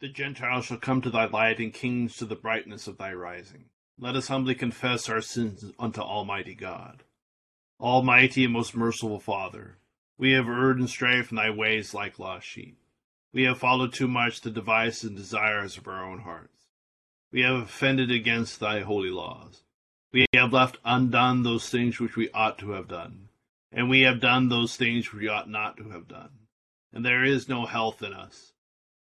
The Gentiles shall come to thy light, and kings to the brightness of thy rising. Let us humbly confess our sins unto Almighty God. Almighty and most merciful Father, we have erred and strayed from thy ways like lost sheep. We have followed too much the devices and desires of our own hearts. We have offended against thy holy laws. We have left undone those things which we ought to have done, and we have done those things which we ought not to have done. And there is no health in us.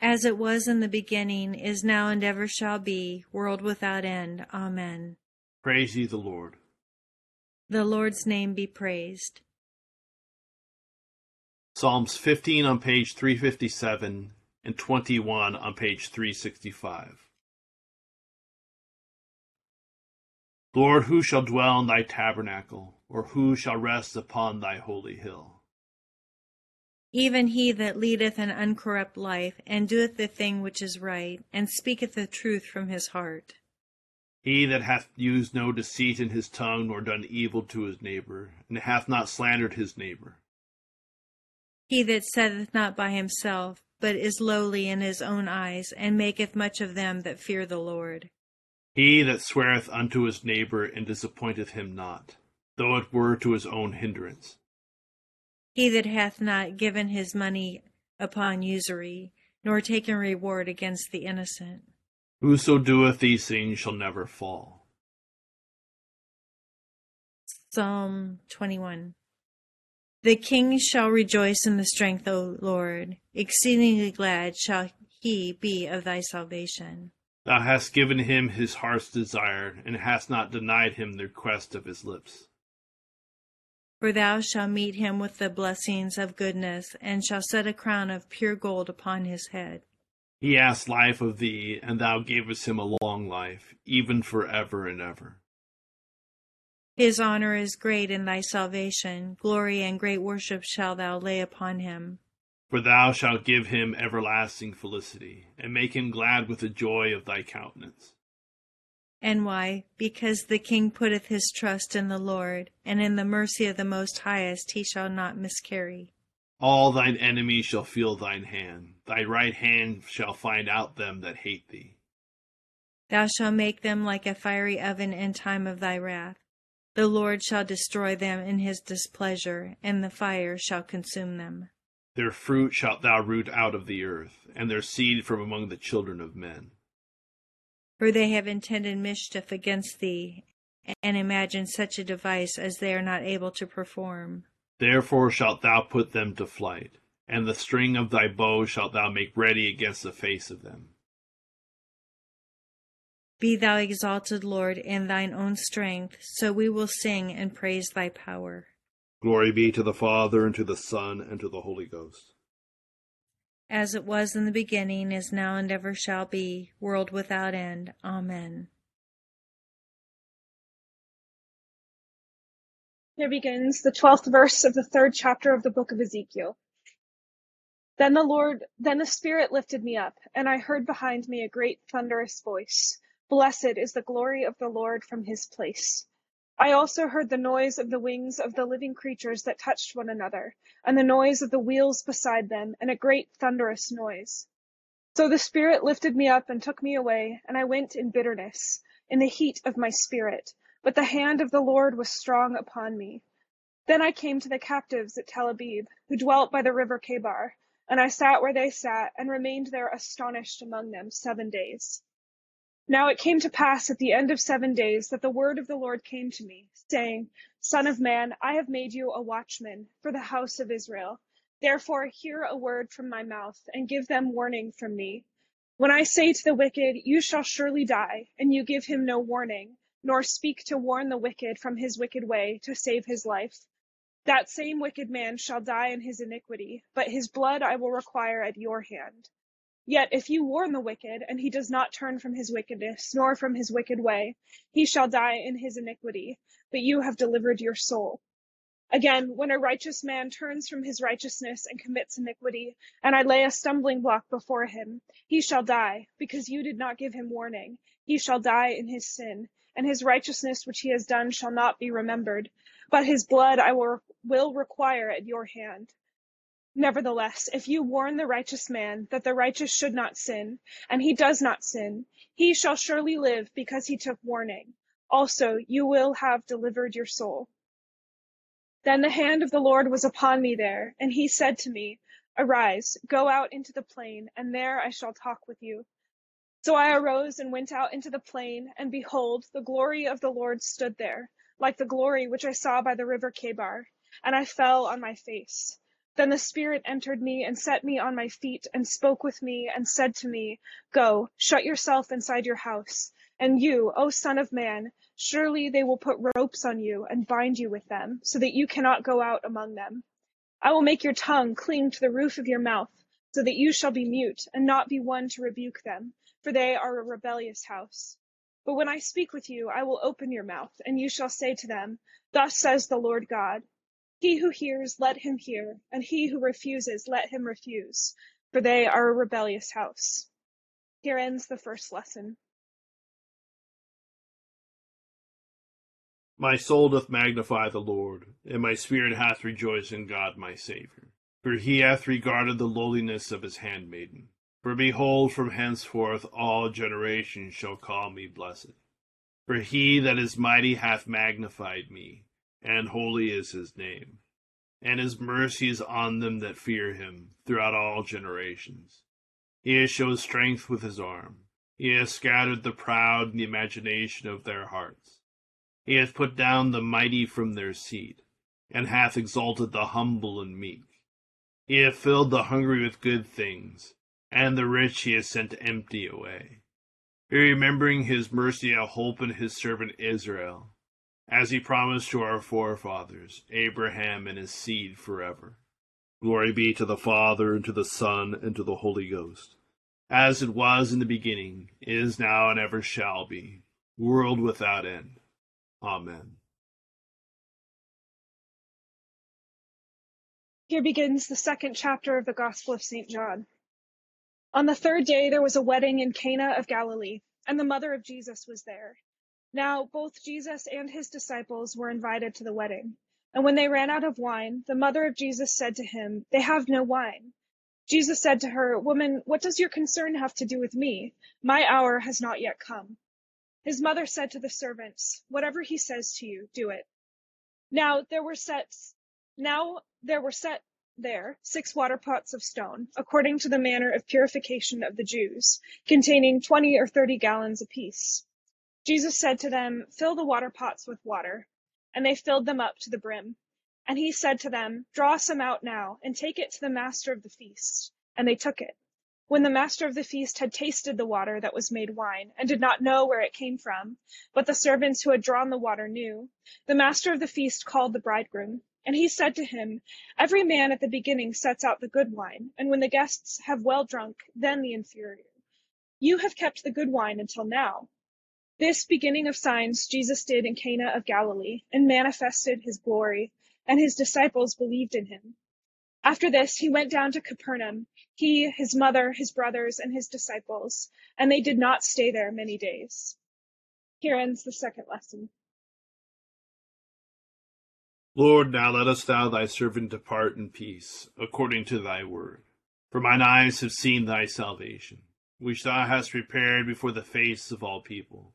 As it was in the beginning, is now, and ever shall be, world without end. Amen. Praise ye the Lord. The Lord's name be praised. Psalms 15 on page 357 and 21 on page 365. Lord, who shall dwell in thy tabernacle, or who shall rest upon thy holy hill? Even he that leadeth an uncorrupt life, and doeth the thing which is right, and speaketh the truth from his heart. He that hath used no deceit in his tongue, nor done evil to his neighbor, and hath not slandered his neighbor. He that saith not by himself, but is lowly in his own eyes, and maketh much of them that fear the Lord. He that sweareth unto his neighbor, and disappointeth him not, though it were to his own hindrance. He that hath not given his money upon usury, nor taken reward against the innocent. Whoso doeth these things shall never fall. Psalm 21. The king shall rejoice in the strength, O Lord. Exceedingly glad shall he be of thy salvation. Thou hast given him his heart's desire, and hast not denied him the request of his lips. For thou shalt meet him with the blessings of goodness, and shalt set a crown of pure gold upon his head. He asked life of thee, and thou gavest him a long life, even for ever and ever. His honor is great in thy salvation. Glory and great worship shalt thou lay upon him. For thou shalt give him everlasting felicity, and make him glad with the joy of thy countenance. And why? Because the king putteth his trust in the Lord, and in the mercy of the Most Highest he shall not miscarry. All thine enemies shall feel thine hand, thy right hand shall find out them that hate thee. Thou shalt make them like a fiery oven in time of thy wrath. The Lord shall destroy them in his displeasure, and the fire shall consume them. Their fruit shalt thou root out of the earth, and their seed from among the children of men. For they have intended mischief against thee, and imagined such a device as they are not able to perform. Therefore shalt thou put them to flight, and the string of thy bow shalt thou make ready against the face of them. Be thou exalted, Lord, in thine own strength, so we will sing and praise thy power. Glory be to the Father, and to the Son, and to the Holy Ghost. As it was in the beginning, is now, and ever shall be, world without end. Amen. Here begins the 12th verse of the 3rd chapter of the book of Ezekiel. Then the Spirit lifted me up, and I heard behind me a great thunderous voice. Blessed is the glory of the Lord from his place. I also heard the noise of the wings of the living creatures that touched one another, and the noise of the wheels beside them, and a great thunderous noise. So the Spirit lifted me up and took me away, and I went in bitterness, in the heat of my spirit, but the hand of the Lord was strong upon me. Then I came to the captives at Tel Abib, who dwelt by the river Chebar, and I sat where they sat, and remained there astonished among them 7 days. Now it came to pass at the end of 7 days that the word of the Lord came to me, saying, Son of man, I have made you a watchman for the house of Israel. Therefore hear a word from my mouth, and give them warning from me. When I say to the wicked, you shall surely die, and you give him no warning, nor speak to warn the wicked from his wicked way to save his life, that same wicked man shall die in his iniquity, but his blood I will require at your hand. Yet if you warn the wicked, and he does not turn from his wickedness, nor from his wicked way, he shall die in his iniquity, but you have delivered your soul. Again, when a righteous man turns from his righteousness and commits iniquity, and I lay a stumbling block before him, he shall die, because you did not give him warning. He shall die in his sin, and his righteousness which he has done shall not be remembered, but his blood I will require at your hand. Nevertheless, if you warn the righteous man that the righteous should not sin, and he does not sin, he shall surely live because he took warning. Also, you will have delivered your soul. Then the hand of the Lord was upon me there, and he said to me, Arise, go out into the plain, and there I shall talk with you. So I arose and went out into the plain, and behold, the glory of the Lord stood there, like the glory which I saw by the river Chebar, and I fell on my face. Then the Spirit entered me and set me on my feet and spoke with me and said to me, Go, shut yourself inside your house. And you, O Son of Man, surely they will put ropes on you and bind you with them, so that you cannot go out among them. I will make your tongue cling to the roof of your mouth, so that you shall be mute and not be one to rebuke them, for they are a rebellious house. But when I speak with you, I will open your mouth, and you shall say to them, Thus says the Lord God. He who hears, let him hear, and he who refuses, let him refuse, for they are a rebellious house. Here ends the first lesson. My soul doth magnify the Lord, and my spirit hath rejoiced in God my Saviour. For he hath regarded the lowliness of his handmaiden. For behold, from henceforth all generations shall call me blessed. For he that is mighty hath magnified me, and holy is his name, and his mercies on them that fear him throughout all generations. He has shown strength with his arm. He has scattered the proud in the imagination of their hearts. He hath put down the mighty from their seat, and hath exalted the humble and meek. He hath filled the hungry with good things, and the rich he hath sent empty away. Remembering his mercy hath holpen his servant Israel, as he promised to our forefathers, Abraham and his seed forever. Glory be to the Father, and to the Son, and to the Holy Ghost, as it was in the beginning, is now, and ever shall be, world without end. Amen. Here begins the second chapter of the Gospel of St. John. On the third day there was a wedding in Cana of Galilee, and the mother of Jesus was there. Now both Jesus and his disciples were invited to the wedding. And when they ran out of wine, the mother of Jesus said to him, They have no wine. Jesus said to her, Woman, what does your concern have to do with me? My hour has not yet come. His mother said to the servants, Whatever he says to you, do it. Now there were set there 6 water pots of stone, according to the manner of purification of the Jews, containing 20 or 30 gallons apiece. Jesus said to them, Fill the water pots with water. And they filled them up to the brim. And he said to them, Draw some out now, and take it to the master of the feast. And they took it. When the master of the feast had tasted the water that was made wine, and did not know where it came from, but the servants who had drawn the water knew, the master of the feast called the bridegroom. And he said to him, Every man at the beginning sets out the good wine, and when the guests have well drunk, then the inferior. You have kept the good wine until now. This beginning of signs Jesus did in Cana of Galilee, and manifested his glory, and his disciples believed in him. After this, he went down to Capernaum, he, his mother, his brothers, and his disciples, and they did not stay there many days. Here ends the second lesson. Lord, now lettest thou thy servant depart in peace, according to thy word. For mine eyes have seen thy salvation, which thou hast prepared before the face of all people,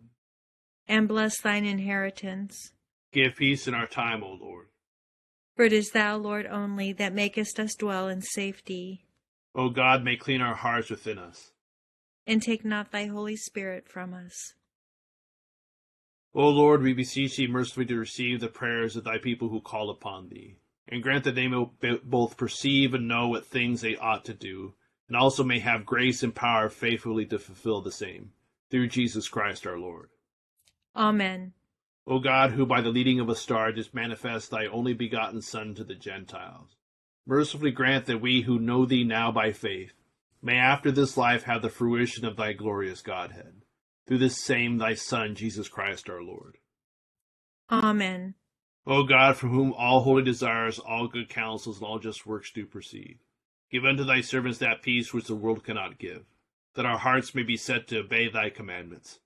and bless thine inheritance. Give peace in our time, O Lord. For it is thou, Lord, only that makest us dwell in safety. O God, may clean our hearts within us, and take not thy Holy Spirit from us. O Lord, we beseech thee mercifully to receive the prayers of thy people who call upon thee, and grant that they may both perceive and know what things they ought to do, and also may have grace and power faithfully to fulfill the same, through Jesus Christ our Lord. Amen. O God, who by the leading of a star didst manifest thy only begotten Son to the Gentiles, mercifully grant that we who know thee now by faith may after this life have the fruition of thy glorious Godhead, through this same thy Son, Jesus Christ our Lord. Amen. O God, from whom all holy desires, all good counsels, and all just works do proceed, give unto thy servants that peace which the world cannot give, that our hearts may be set to obey thy commandments,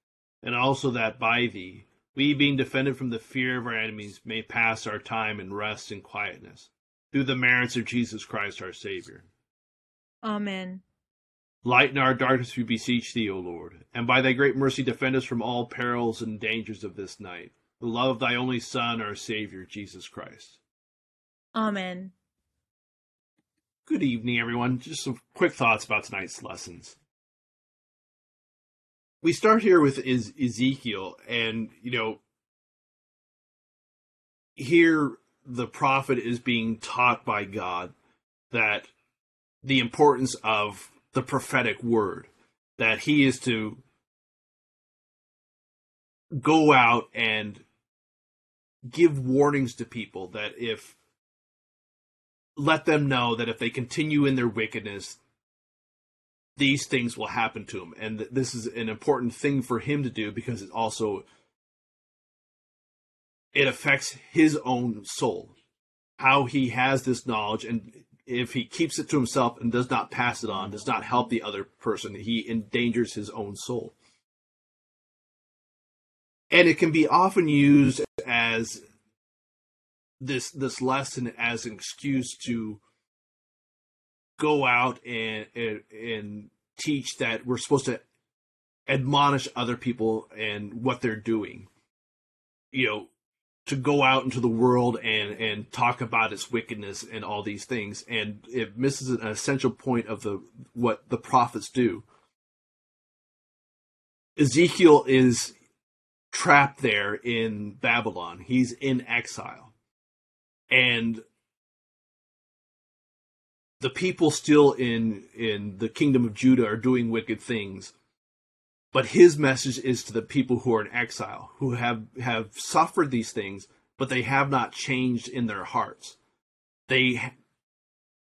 and also that by thee, we, being defended from the fear of our enemies, may pass our time in rest and quietness, through the merits of Jesus Christ our Savior. Amen. Lighten our darkness, we beseech thee, O Lord, and by thy great mercy defend us from all perils and dangers of this night, the love of thy only Son, our Savior, Jesus Christ. Amen. Good evening, everyone. Just some quick thoughts about tonight's lessons. We start here with Ezekiel, and, here the prophet is being taught by God that the importance of the prophetic word, that he is to go out and give warnings to people, that if, let them know that if they continue in their wickedness, these things will happen to him. And this is an important thing for him to do, because it also, it affects his own soul, how he has this knowledge, and if he keeps it to himself and does not pass it on, does not help the other person, he endangers his own soul. And it can be often used as this lesson as an excuse to go out and teach that we're supposed to admonish other people and what they're doing. To go out into the world and talk about its wickedness and all these things. And it misses an essential point of what the prophets do. Ezekiel is trapped there in Babylon. He's in exile. And the people still in the kingdom of Judah are doing wicked things. But his message is to the people who are in exile, who have suffered these things, but they have not changed in their hearts. They,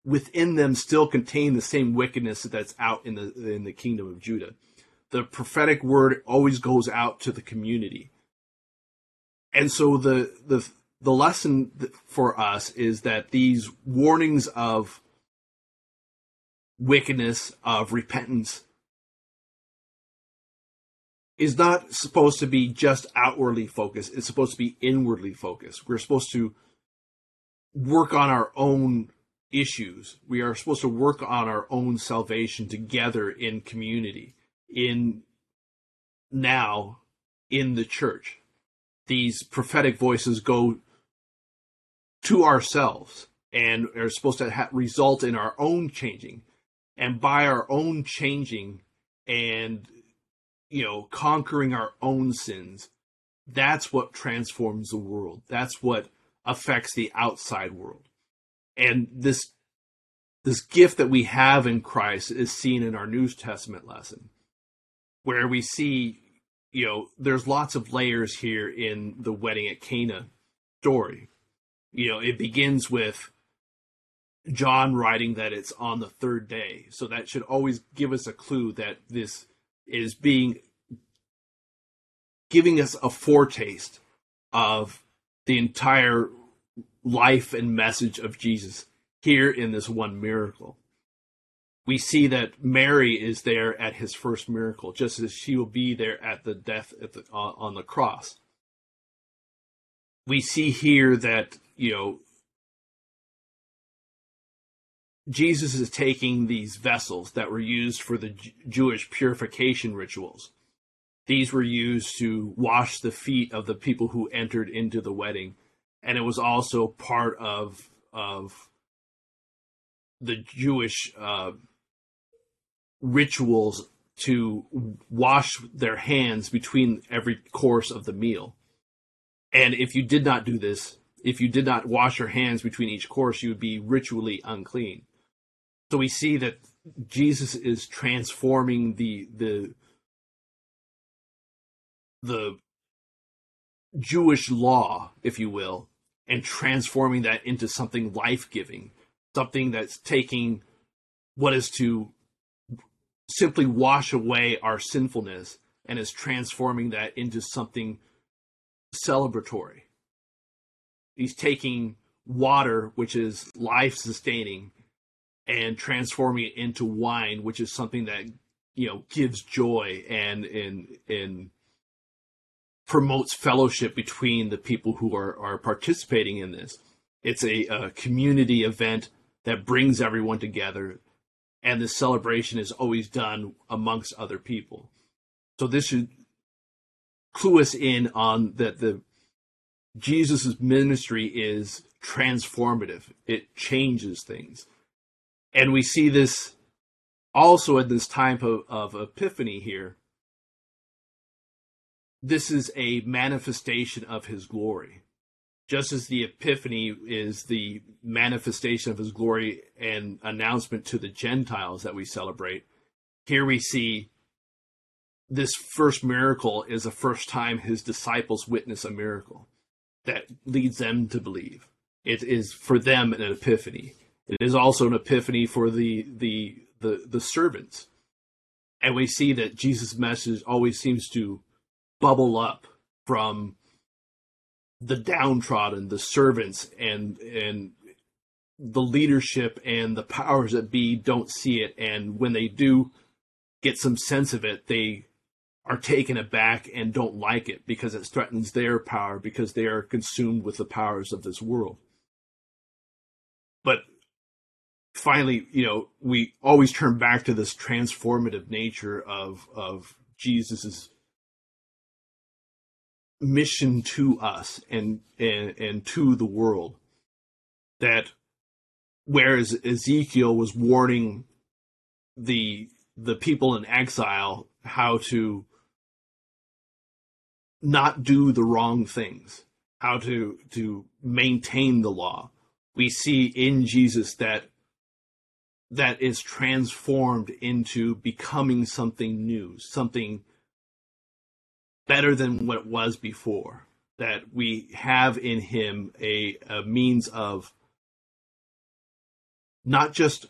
within them, still contain the same wickedness that's out in the kingdom of Judah. The prophetic word always goes out to the community. And so the the lesson for us is that these warnings of wickedness, of repentance, is not supposed to be just outwardly focused. It's supposed to be inwardly focused. We're supposed to work on our own issues. We are supposed to work on our own salvation together in community, in the church. These prophetic voices go to ourselves and are supposed to result in our own changing. And by our own changing and conquering our own sins, that's what transforms the world. That's what affects the outside world. And this gift that we have in Christ is seen in our New Testament lesson, where we see, there's lots of layers here in the wedding at Cana story. It begins with John writing that it's on the third day. So that should always give us a clue that this is giving us a foretaste of the entire life and message of Jesus here in this one miracle. We see that Mary is there at his first miracle, just as she will be there at the death on the cross. We see here that, Jesus is taking these vessels that were used for the Jewish purification rituals. These were used to wash the feet of the people who entered into the wedding. And it was also part of the Jewish rituals to wash their hands between every course of the meal. And if you did not do this, if you did not wash your hands between each course, you would be ritually unclean. So we see that Jesus is transforming the Jewish law, if you will, and transforming that into something life-giving, something that's taking what is to simply wash away our sinfulness and is transforming that into something celebratory. He's taking water, which is life-sustaining, and transforming it into wine, which is something that, gives joy and promotes fellowship between the people who are participating in this. It's a community event that brings everyone together, and the celebration is always done amongst other people. So this should clue us in on that Jesus' ministry is transformative. It changes things. And we see this also at this time of Epiphany here. This is a manifestation of his glory. Just as the Epiphany is the manifestation of his glory and announcement to the Gentiles that we celebrate, here we see this first miracle is the first time his disciples witness a miracle that leads them to believe. It is for them an epiphany. It is also an epiphany for the servants. And we see that Jesus' message always seems to bubble up from the downtrodden, the servants, and the leadership and the powers that be don't see it. And when they do get some sense of it, they are taken aback and don't like it because it threatens their power, because they are consumed with the powers of this world. But finally, we always turn back to this transformative nature of Jesus's mission to us and to the world. That whereas Ezekiel was warning the people in exile how to not do the wrong things, how to maintain the law, we see in Jesus that is transformed into becoming something new, something better than what it was before, that we have in him a means of not just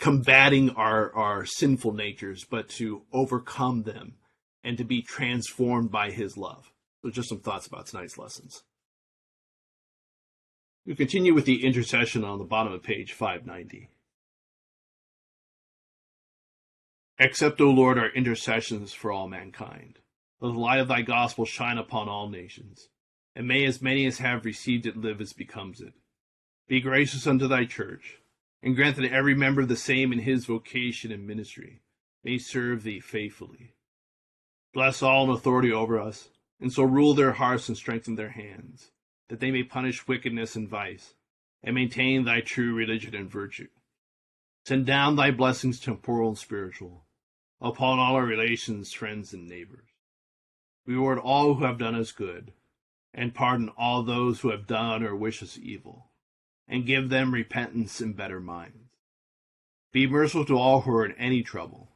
combating our sinful natures, but to overcome them and to be transformed by his love. So just some thoughts about tonight's lessons. We continue with the intercession on the bottom of page 590. Accept, O Lord, our intercessions for all mankind. Let the light of thy gospel shine upon all nations, and may as many as have received it live as becomes it. Be gracious unto thy church, and grant that every member the same in his vocation and ministry may serve thee faithfully. Bless all in authority over us, and so rule their hearts and strengthen their hands, that they may punish wickedness and vice, and maintain thy true religion and virtue. Send down thy blessings, temporal and spiritual, upon all our relations, friends, and neighbors. Reward all who have done us good, and pardon all those who have done or wish us evil, and give them repentance and better minds. Be merciful to all who are in any trouble.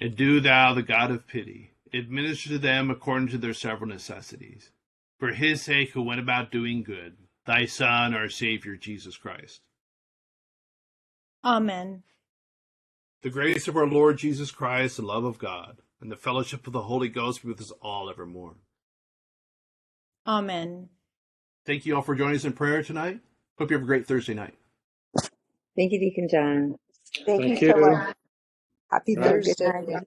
And do thou, the God of pity, administer to them according to their several necessities, for his sake who went about doing good, thy Son, our Savior, Jesus Christ. Amen. The grace of our Lord Jesus Christ, the love of God, and the fellowship of the Holy Ghost be with us all evermore. Amen. Thank you all for joining us in prayer tonight. Hope you have a great Thursday night. Thank you, Deacon John. Thank you so much. Happy Thursday.